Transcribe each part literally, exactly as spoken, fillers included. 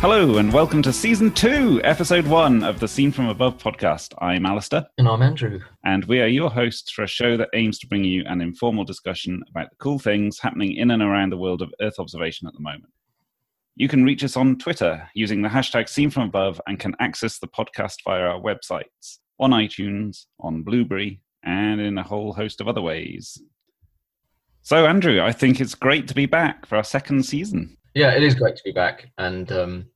Hello and welcome to Season two, Episode one of the Scene from Above podcast. I'm Alistair. And I'm Andrew. And we are your hosts for a show that aims to bring you an informal discussion about the cool things happening in and around the world of Earth observation at the moment. You can reach us on Twitter using the hashtag Scene from Above and can access the podcast via our websites, on iTunes, on Blueberry, and in a whole host of other ways. So Andrew, I think it's great to be back for our second season. Yeah, it is great to be back, and um,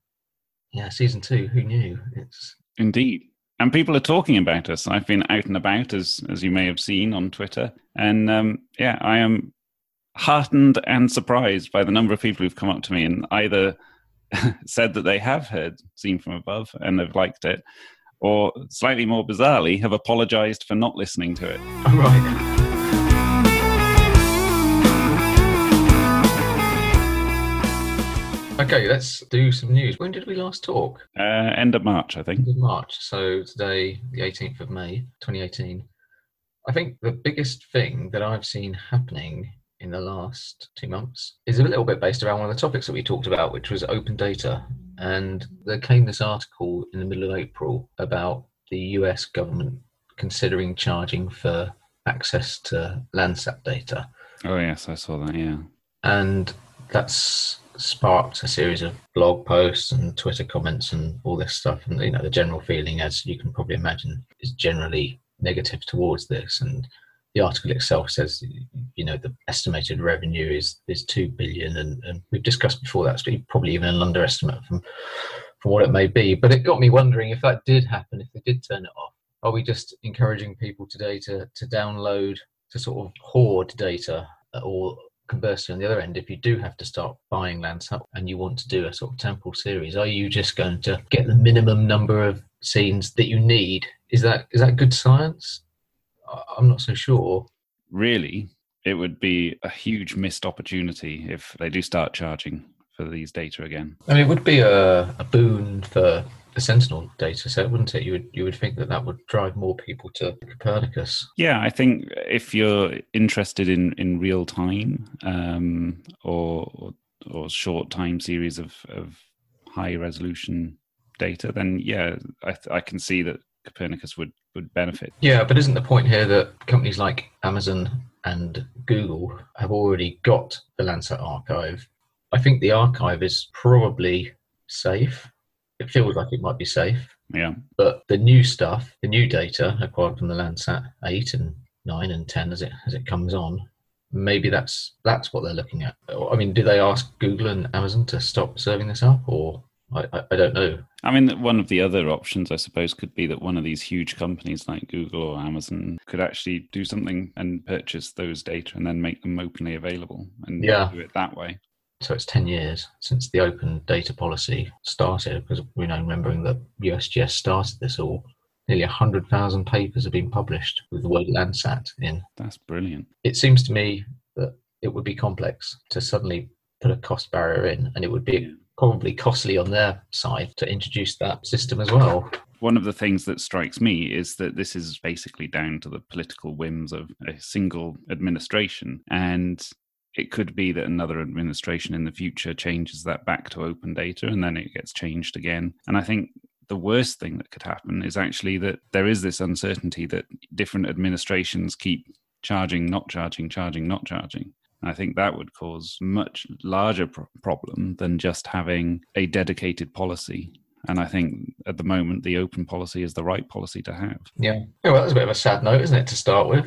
yeah, season two. Who knew? It's indeed, and people are talking about us. I've been out and about, as as you may have seen on Twitter, and um, yeah, I am heartened and surprised by the number of people who've come up to me and either said that they have heard Seen from Above and have liked it, or slightly more bizarrely, have apologised for not listening to it. All right. Okay, let's do some news. When did we last talk? Uh, end of March, I think. End of March. So today, the eighteenth of May, twenty eighteen. I think the biggest thing that I've seen happening in the last two months is a little bit based around one of the topics that we talked about, which was open data. And there came this article in the middle of April about the U S government considering charging for access to Landsat data. Oh, yes, I saw that, yeah. And that's sparked a series of blog posts and Twitter comments and all this stuff, and you know, the general feeling, as you can probably imagine, is generally negative towards this. And the article itself says, you know, the estimated revenue is is two billion, and, and we've discussed before that's probably even an underestimate from from what it may be. But it got me wondering, if that did happen, if they did turn it off, are we just encouraging people today to to download, to sort of hoard data? Or conversely, on the other end, if you do have to start buying Landsat and you want to do a sort of temporal series, are you just going to get the minimum number of scenes that you need? Is that is that good science? I'm not so sure. Really, it would be a huge missed opportunity if they do start charging for these data again. I mean, it would be a, a boon for the Sentinel data set, wouldn't it? You would you would think that that would drive more people to Copernicus. Yeah, I think if you're interested in, in real time um, or or short time series of, of high resolution data, then yeah, I, th- I can see that Copernicus would, would benefit. Yeah, but isn't the point here that companies like Amazon and Google have already got the Landsat archive? I think the archive is probably safe. It feels like it might be safe. Yeah. But the new stuff, the new data acquired from the Landsat eight and nine and ten as it as it comes on, maybe that's that's what they're looking at. I mean, do they ask Google and Amazon to stop serving this up, or I, I, I don't know. I mean, one of the other options, I suppose, could be that one of these huge companies like Google or Amazon could actually do something and purchase those data and then make them openly available and yeah. do it that way. So it's ten years since the open data policy started, because we're now remembering that U S G S started this all. Nearly one hundred thousand papers have been published with the word Landsat in. That's brilliant. It seems to me that it would be complex to suddenly put a cost barrier in, and it would be probably costly on their side to introduce that system as well. One of the things that strikes me is that this is basically down to the political whims of a single administration, and it could be that another administration in the future changes that back to open data, and then it gets changed again. And I think the worst thing that could happen is actually that there is this uncertainty that different administrations keep charging, not charging, charging, not charging. And I think that would cause much larger pro- problem than just having a dedicated policy. And I think at the moment, the open policy is the right policy to have. Yeah. Yeah, well, that's a bit of a sad note, isn't it, to start with?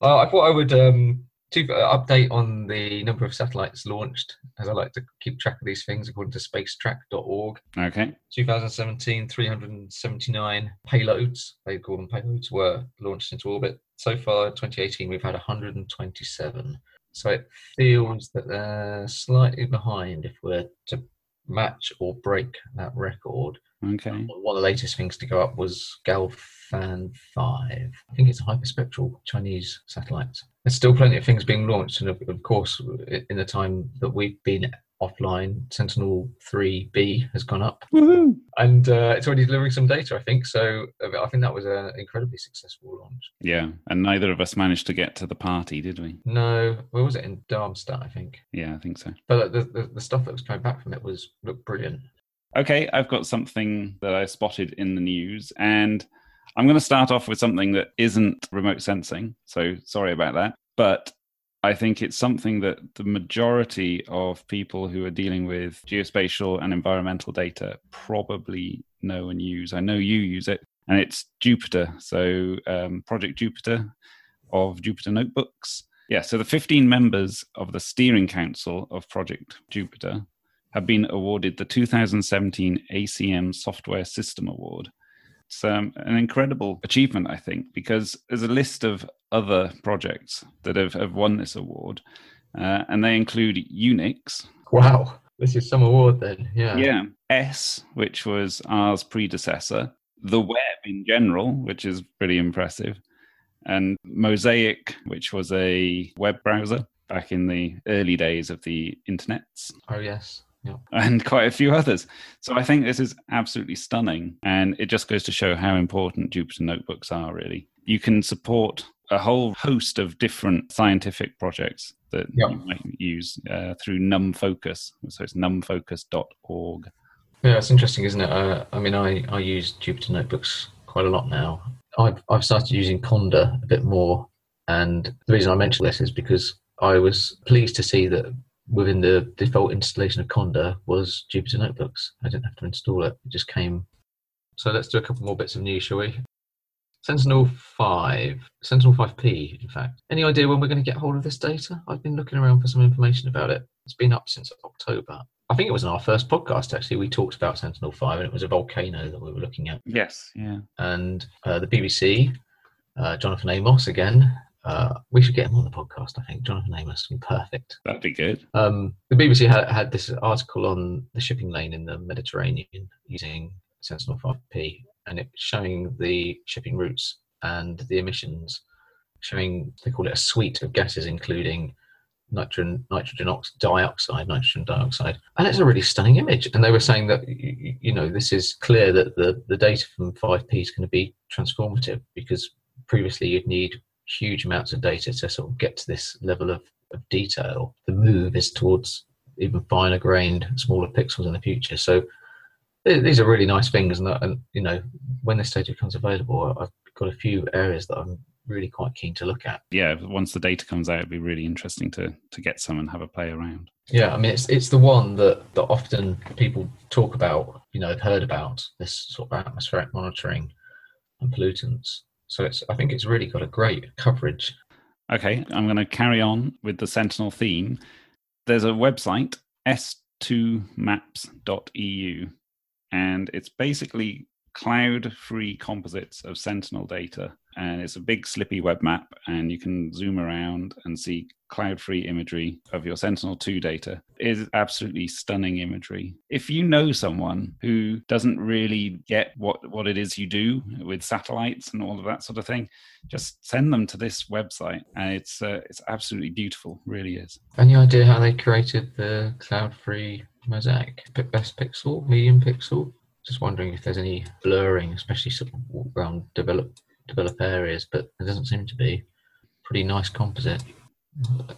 uh, I thought I would... Um... To update on the number of satellites launched, as I like to keep track of these things according to spacetrack dot org. Okay. twenty seventeen, three hundred seventy-nine payloads, they call them payloads, were launched into orbit. So far, twenty eighteen, we've had one hundred twenty-seven. So it feels that they're slightly behind if we're to match or break that record. Okay. Um, one of the latest things to go up was Galfan Five. I think it's a hyperspectral Chinese satellite. There's still plenty of things being launched, and of, of course, in the time that we've been offline, Sentinel three B has gone up. Woohoo! And uh, it's already delivering some data, I think. So I think that was an incredibly successful launch. Yeah, and neither of us managed to get to the party, did we? No. Where was it? In Darmstadt, I think. Yeah, I think so. But the, the, the stuff that was coming back from it was looked brilliant. Okay, I've got something that I spotted in the news, and I'm going to start off with something that isn't remote sensing, so sorry about that. But I think it's something that the majority of people who are dealing with geospatial and environmental data probably know and use. I know you use it, and it's Jupyter, so um, Project Jupyter of Jupyter Notebooks. Yeah, so the fifteen members of the steering council of Project Jupyter have been awarded the two thousand seventeen A C M Software System Award. It's um, an incredible achievement, I think, because there's a list of other projects that have, have won this award, uh, and they include Unix. Wow, this is some award then, yeah. Yeah, S, which was R's predecessor, the web in general, which is pretty impressive, and Mosaic, which was a web browser back in the early days of the internets. Oh, yes. Yeah. And quite a few others. So I think this is absolutely stunning. And it just goes to show how important Jupyter Notebooks are, really. You can support a whole host of different scientific projects that yeah. you might use uh, through NumFocus. So it's num focus dot org. Yeah, it's interesting, isn't it? Uh, I mean, I, I use Jupyter Notebooks quite a lot now. I've, I've started using Conda a bit more. And the reason I mention this is because I was pleased to see that within the default installation of Conda was Jupyter Notebooks. I didn't have to install it. It just came. So let's do a couple more bits of news, shall we? Sentinel five. Sentinel five P, in fact. Any idea when we're going to get hold of this data? I've been looking around for some information about it. It's been up since October. I think it was in our first podcast, actually. We talked about Sentinel five, and it was a volcano that we were looking at. Yes, yeah. And uh, the B B C, uh, Jonathan Amos again, Uh, we should get him on the podcast, I think. Jonathan Amos would be perfect. That'd be good. Um, the B B C had, had this article on the shipping lane in the Mediterranean using Sentinel five P, and it was showing the shipping routes and the emissions, showing, they call it a suite of gases, including nitrogen, nitrogen ox- dioxide, nitrogen dioxide. And it's a really stunning image. And they were saying that, you, you know, this is clear that the, the data from five P is going to be transformative, because previously you'd need huge amounts of data to sort of get to this level of, of detail. The move is towards even finer grained, smaller pixels in the future. So th- these are really nice things. And, and, you know, when this data becomes available, I've got a few areas that I'm really quite keen to look at. Yeah, once the data comes out, it'd be really interesting to to get some and have a play around. Yeah, I mean, it's it's the one that, that often people talk about, you know, have heard about, this sort of atmospheric monitoring and pollutants. So it's, I think it's really got a great coverage. Okay, I'm going to carry on with the Sentinel theme. There's a website, s two maps dot e u, and it's basically cloud-free composites of Sentinel data. And it's a big, slippy web map, and you can zoom around and see cloud-free imagery of your Sentinel two data. It is absolutely stunning imagery. If you know someone who doesn't really get what, what it is you do with satellites and all of that sort of thing, just send them to this website, and it's uh, it's absolutely beautiful, really is. Any idea how they created the cloud-free mosaic? Best pixel, medium pixel? Just wondering if there's any blurring, especially sort of around developed develop areas, but there doesn't seem to be. Pretty nice composite.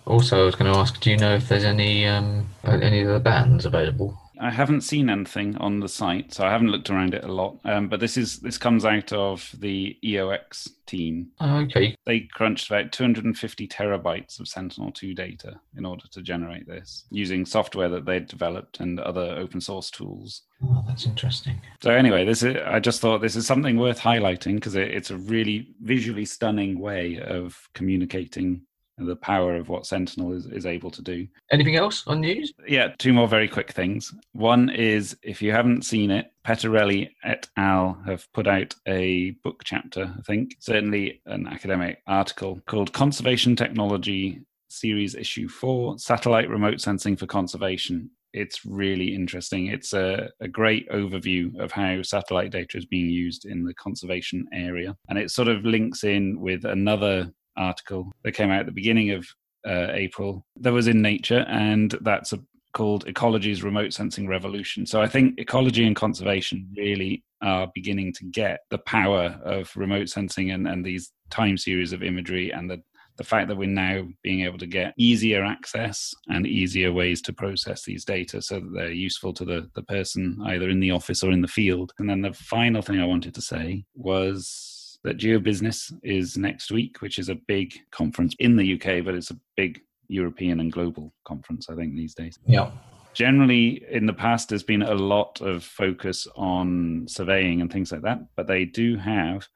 Also, I was going to ask, do you know if there's any um, any of the bands available? I haven't seen anything on the site, so I haven't looked around it a lot. Um, but this is this comes out of the E O X team. Oh, okay. They crunched about two hundred fifty terabytes of Sentinel two data in order to generate this, using software that they'd developed and other open source tools. Oh, that's interesting. So anyway, this is, I just thought this is something worth highlighting, because it, it's a really visually stunning way of communicating the power of what Sentinel is, is able to do. Anything else on news? Yeah, two more very quick things. One is, if you haven't seen it, Pettorelli et al. Have put out a book chapter, I think, certainly an academic article, called Conservation Technology Series Issue four, Satellite Remote Sensing for Conservation. It's really interesting. It's a, a great overview of how satellite data is being used in the conservation area. And it sort of links in with another article that came out at the beginning of uh, April that was in Nature, and that's a, called Ecology's Remote Sensing Revolution. So I think ecology and conservation really are beginning to get the power of remote sensing and, and these time series of imagery, and the, the fact that we're now being able to get easier access and easier ways to process these data so that they're useful to the, the person either in the office or in the field. And then the final thing I wanted to say was that GeoBusiness is next week, which is a big conference in the U K, but it's a big European and global conference, I think, these days. Yeah. Generally, in the past, there's been a lot of focus on surveying and things like that, but they do have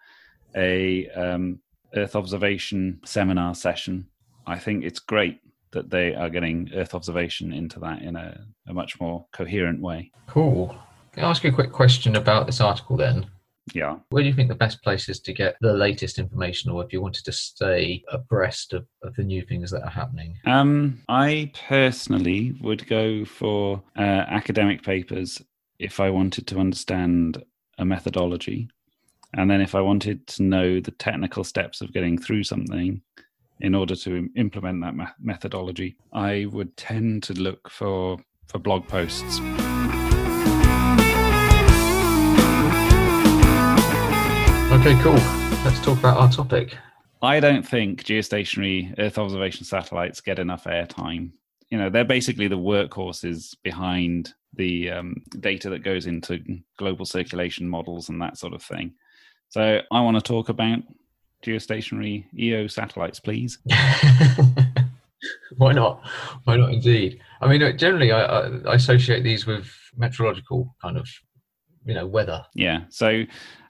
a um, Earth observation seminar session. I think it's great that they are getting Earth observation into that in a, a much more coherent way. Cool. Can I ask you a quick question about this article then? Yeah. Where do you think the best place is to get the latest information, or if you wanted to stay abreast of, of the new things that are happening? Um, I personally would go for uh, academic papers if I wanted to understand a methodology. And then if I wanted to know the technical steps of getting through something in order to im- implement that ma- methodology, I would tend to look for, for blog posts. Okay, cool. Let's talk about our topic. I don't think geostationary Earth observation satellites get enough airtime. You know, they're basically the workhorses behind the um, data that goes into global circulation models and that sort of thing. So I want to talk about geostationary E O satellites, please. Why not? Why not indeed? I mean, generally, I, I associate these with meteorological kind of, you know, weather. Yeah, so...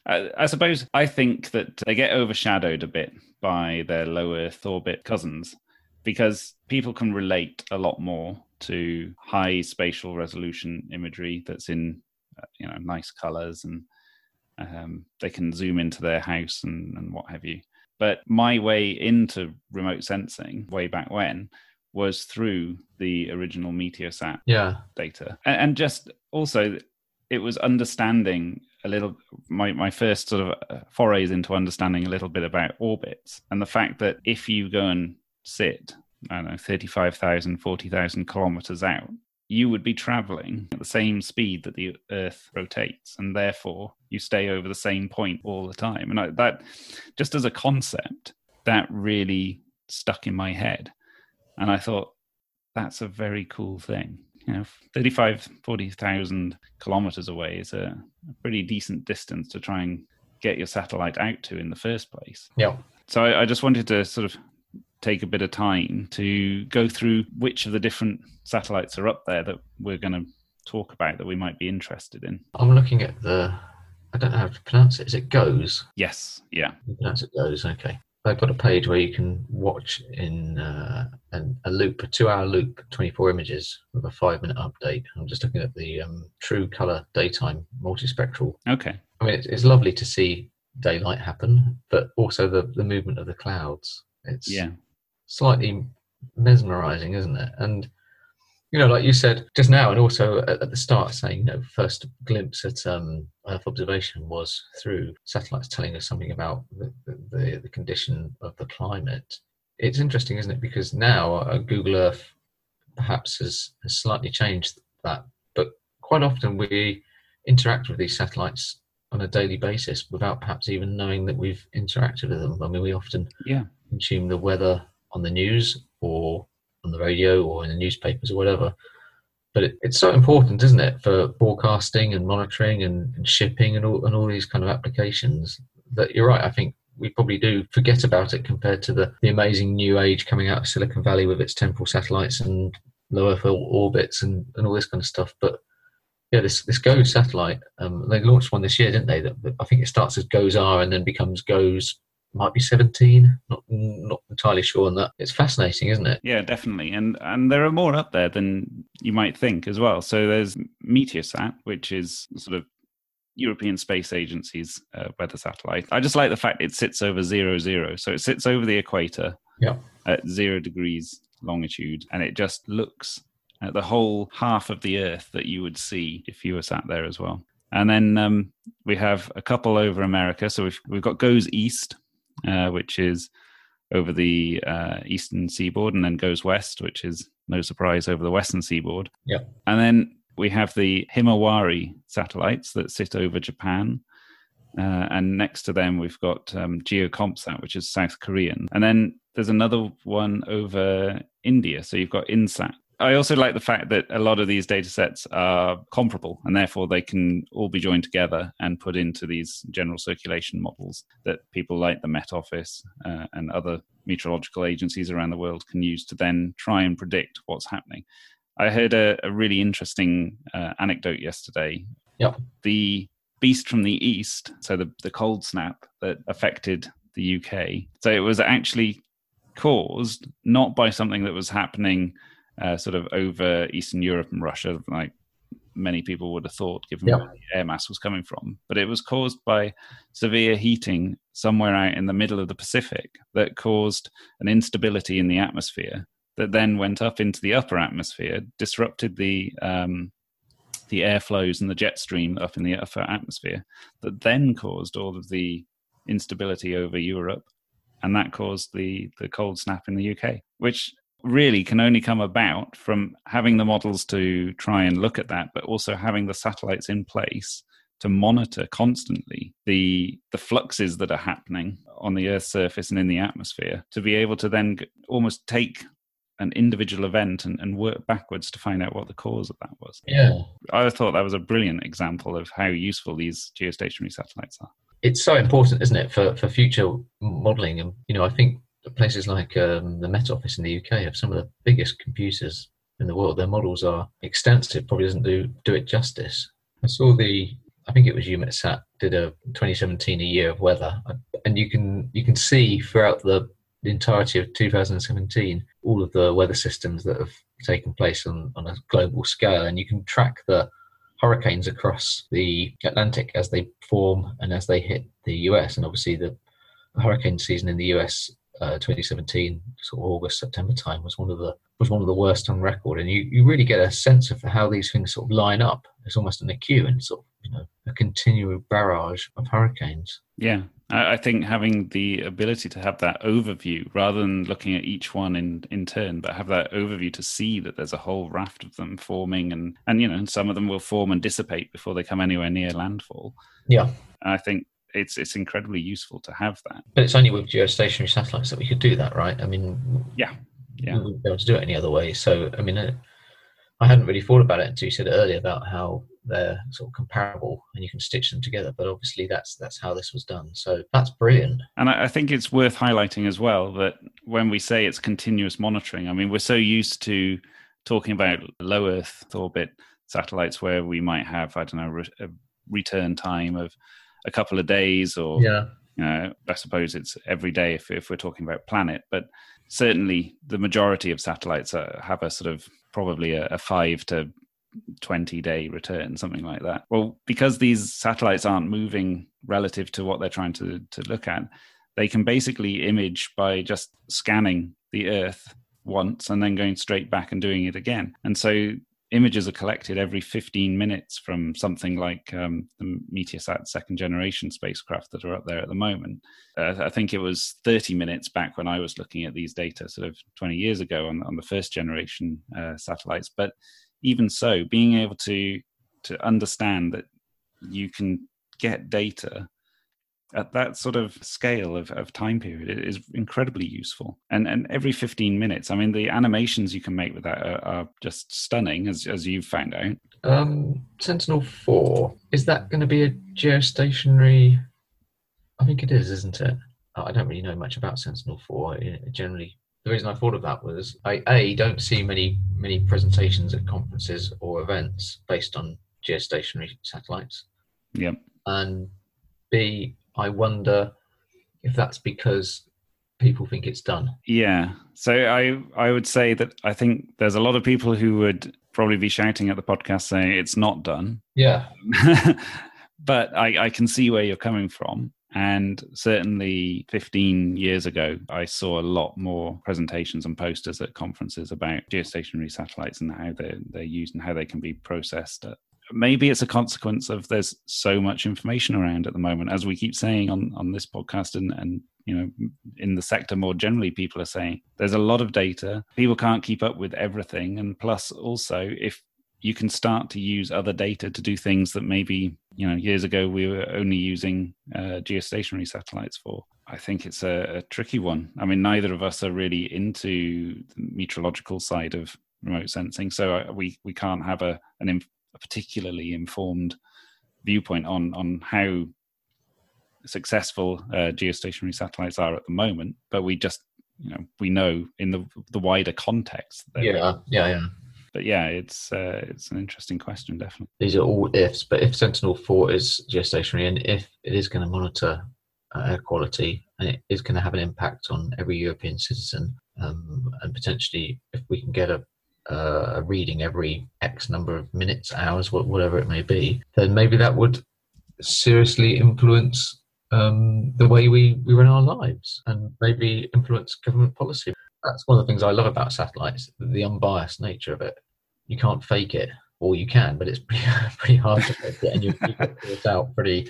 I suppose I think that they get overshadowed a bit by their low Earth orbit cousins, because people can relate a lot more to high spatial resolution imagery that's in, you know, nice colours, and um, they can zoom into their house and, and what have you. But my way into remote sensing way back when was through the original Meteosat yeah. data. And, and just also it was understanding a little, my, my first sort of forays into understanding a little bit about orbits, and the fact that if you go and sit, I don't know, thirty-five thousand, forty thousand kilometers out, you would be traveling at the same speed that the Earth rotates, and therefore you stay over the same point all the time. And I, that, just as a concept, that really stuck in my head. And I thought, that's a very cool thing. You know, thirty-five, forty thousand kilometers away is a pretty decent distance to try and get your satellite out to in the first place. Yeah. So I, I just wanted to sort of take a bit of time to go through which of the different satellites are up there that we're going to talk about that we might be interested in. I'm looking at the, I don't know how to pronounce it. Is it GOES? Yes. Yeah. You pronounce it GOES. Okay. They've got a page where you can watch in uh, an, a loop, a two-hour loop, twenty-four images with a five-minute update. I'm just looking at the um, true colour daytime multispectral. Okay. I mean, it's, it's lovely to see daylight happen, but also the, the movement of the clouds. It's yeah. slightly mesmerising, isn't it? And, you know, like you said just now, and also at, at the start saying, you know, first glimpse at um, Earth observation was through satellites telling us something about the, the, the condition of the climate. It's interesting, isn't it? Because now uh, Google Earth perhaps has, has slightly changed that, but quite often we interact with these satellites on a daily basis without perhaps even knowing that we've interacted with them. I mean, we often yeah. consume the weather on the news or on the radio or in the newspapers or whatever, but it, it's so important, isn't it, for broadcasting and monitoring and, and shipping and all and all these kind of applications, that you're right, I think we probably do forget about it compared to the, the amazing new age coming out of Silicon Valley with its temporal satellites and low Earth orbits and, and all this kind of stuff. But yeah, this this GOES satellite, um, they launched one this year, didn't they? That, that I think it starts as GOES R and then becomes GOES. Might be seventeen, not not entirely sure on that. It's fascinating, isn't it? Yeah, definitely. And and there are more up there than you might think as well. So there's Meteosat, which is sort of European Space Agency's uh, weather satellite. I just like the fact it sits over zero zero. So it sits over the equator yeah. at zero degrees longitude, and it just looks at the whole half of the Earth that you would see if you were sat there as well. And then um, we have a couple over America. So we've, we've got GOES East, Uh, which is over the uh, eastern seaboard, and then GOES west, which is no surprise, over the western seaboard. Yeah. And then we have the Himawari satellites that sit over Japan. Uh, and next to them, we've got um, Geocompsat, which is South Korean. And then there's another one over India. So you've got INSAT. I also like the fact that a lot of these data sets are comparable, and therefore they can all be joined together and put into these general circulation models that people like the Met Office uh, and other meteorological agencies around the world can use to then try and predict what's happening. I heard a, a really interesting uh, anecdote yesterday. Yep. The beast from the east, so the, the cold snap that affected the U K. So it was actually caused not by something that was happening Uh, sort of over Eastern Europe and Russia, like many people would have thought, given yep. where the air mass was coming from. But it was caused by severe heating somewhere out in the middle of the Pacific that caused an instability in the atmosphere that then went up into the upper atmosphere, disrupted the um, the airflows and the jet stream up in the upper atmosphere, that then caused all of the instability over Europe, and that caused the the cold snap in the U K, which really can only come about from having the models to try and look at that, but also having the satellites in place to monitor constantly the the fluxes that are happening on the Earth's surface and in the atmosphere, to be able to then almost take an individual event and, and work backwards to find out what the cause of that was. Yeah, I thought that was a brilliant example of how useful these geostationary satellites are. It's so important, isn't it, for, for future modelling? And, you know, I think places like um, the Met Office in the U K have some of the biggest computers in the world. Their models are extensive, probably doesn't do, do it justice. I saw the, I think it was EUMETSAT, did a twenty seventeen a year of weather. And you can you can see throughout the, the entirety of two thousand seventeen, all of the weather systems that have taken place on, on a global scale. And you can track the hurricanes across the Atlantic as they form and as they hit the U S. And obviously the hurricane season in the U S Uh, twenty seventeen, sort of August, September time, was one of the was one of the worst on record, and you, you really get a sense of how these things sort of line up. It's almost an queue and sort of, you know, a continual barrage of hurricanes. Yeah, I, I think having the ability to have that overview rather than looking at each one in, in turn, but have that overview to see that there's a whole raft of them forming, and and you know, and some of them will form and dissipate before they come anywhere near landfall. Yeah, and I think It's it's incredibly useful to have that. But it's only with geostationary satellites that we could do that, right? I mean, yeah, yeah, we wouldn't be able to do it any other way. So, I mean, I, I hadn't really thought about it until you said it earlier about how they're sort of comparable and you can stitch them together. But obviously, that's that's how this was done. So that's brilliant. And I, I think it's worth highlighting as well that when we say it's continuous monitoring, I mean, we're so used to talking about low Earth orbit satellites where we might have, I don't know, re- a return time of a couple of days, or yeah. you know, I suppose it's every day if, if we're talking about planet, but certainly the majority of satellites are, have a sort of probably a, a five to twenty day return, something like that. Well, because these satellites aren't moving relative to what they're trying to, to look at, they can basically image by just scanning the Earth once and then going straight back and doing it again. And so images are collected every fifteen minutes from something like um, the Meteosat second generation spacecraft that are up there at the moment. Uh, I think it was thirty minutes back when I was looking at these data sort of twenty years ago on, on the first generation uh, satellites. But even so, being able to to understand that you can get data at that sort of scale of, of time period, it is incredibly useful. And and every fifteen minutes, I mean, the animations you can make with that are, are just stunning, as as you've found out. Um, Sentinel four, is that going to be a geostationary? I think it is, isn't it? I don't really know much about Sentinel four generally. The reason I thought of that was I a, don't see many many presentations at conferences or events based on geostationary satellites. Yep. And B, I wonder if that's because people think it's done. Yeah. So I, I would say that I think there's a lot of people who would probably be shouting at the podcast saying it's not done. Yeah. But I, I can see where you're coming from. And certainly fifteen years ago, I saw a lot more presentations and posters at conferences about geostationary satellites and how they're, they're used and how they can be processed at. Maybe it's a consequence of there's so much information around at the moment, as we keep saying on, on this podcast and, and you know, in the sector more generally, people are saying there's a lot of data. People can't keep up with everything. And plus also, if you can start to use other data to do things that maybe, you know, years ago we were only using uh, geostationary satellites for, I think it's a, a tricky one. I mean, neither of us are really into the meteorological side of remote sensing. So we, we can't have a, an inf- a particularly informed viewpoint on, on how successful uh, geostationary satellites are at the moment, but we just, you know, we know in the the wider context. Yeah, yeah, yeah. But yeah, it's uh, it's an interesting question, definitely. These are all ifs, but if Sentinel four is geostationary and if it is going to monitor uh, air quality and it is going to have an impact on every European citizen, um, and potentially if we can get a Uh, a reading every X number of minutes, hours, whatever it may be, then maybe that would seriously influence um, the way we, we run our lives and maybe influence government policy. That's one of the things I love about satellites, the unbiased nature of it. You can't fake it, or you can, but it's pretty, pretty hard to fake it, and you, you can figure it out pretty...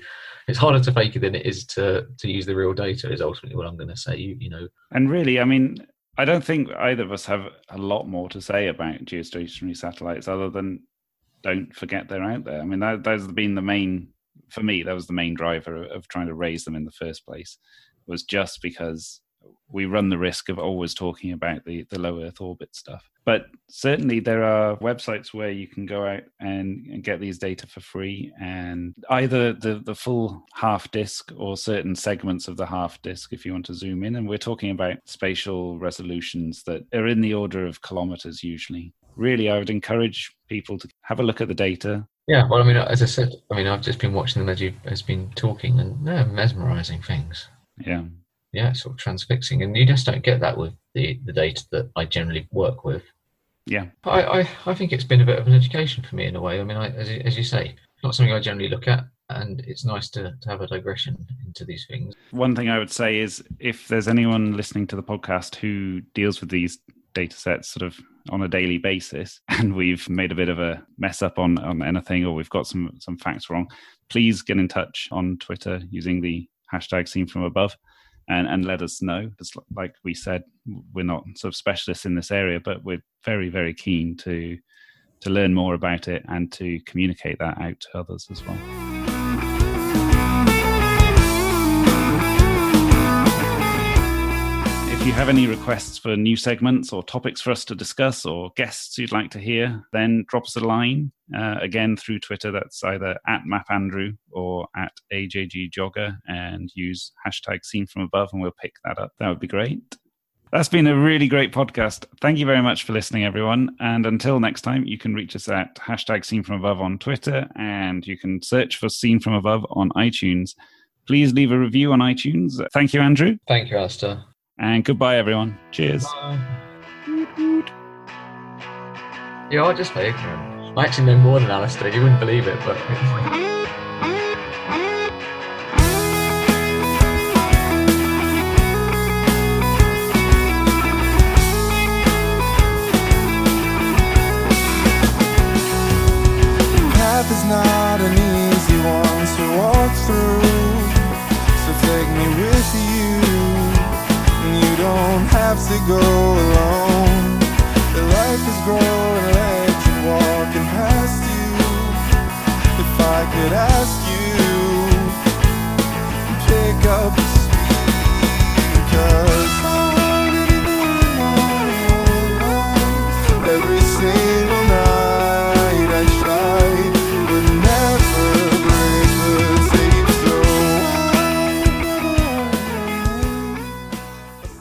It's harder to fake it than it is to, to use the real data, is ultimately what I'm going to say, you, you know. And really, I mean... I don't think either of us have a lot more to say about geostationary satellites other than don't forget they're out there. I mean, that, that's been the main, for me, that was the main driver of, of trying to raise them in the first place, was just because we run the risk of always talking about the, the low Earth orbit stuff. But certainly there are websites where you can go out and, and get these data for free, and either the, the full half disk or certain segments of the half disk if you want to zoom in. And we're talking about spatial resolutions that are in the order of kilometers usually. Really, I would encourage people to have a look at the data. Yeah, well, I mean, as I said, I mean, I've just been watching them as you've been talking, and they're mesmerizing things. Yeah. Yeah, sort of transfixing, and you just don't get that with the, the data that I generally work with. Yeah, I, I I think it's been a bit of an education for me in a way. I mean, I, as as you say, not something I generally look at, and it's nice to, to have a digression into these things. One thing I would say is, if there's anyone listening to the podcast who deals with these data sets sort of on a daily basis, and we've made a bit of a mess up on, on anything, or we've got some some facts wrong, please get in touch on Twitter using the hashtag Scene From Above. And, and let us know. It's like we said, we're not sort of specialists in this area, but we're very, very keen to to learn more about it and to communicate that out to others as well. If you have any requests for new segments or topics for us to discuss or guests you'd like to hear, then drop us a line. Uh, again, through Twitter, that's either at MapAndrew or at A J G Jogger, and use hashtag Scene From Above and we'll pick that up. That would be great. That's been a really great podcast. Thank you very much for listening, everyone. And until next time, you can reach us at hashtag Scene From Above on Twitter, and you can search for Scene From Above on iTunes. Please leave a review on iTunes. Thank you, Andrew. Thank you, Alistair. And goodbye, everyone. Cheers. Yeah, I just like him. I actually know more than Alistair, you wouldn't believe it, but... The path is not an easy one to walk through, so take me with you, and you don't have to go alone. The life is growing late, walking past you. If I could ask you, pick up the speed, cause every single night I try, but never break the tape, so.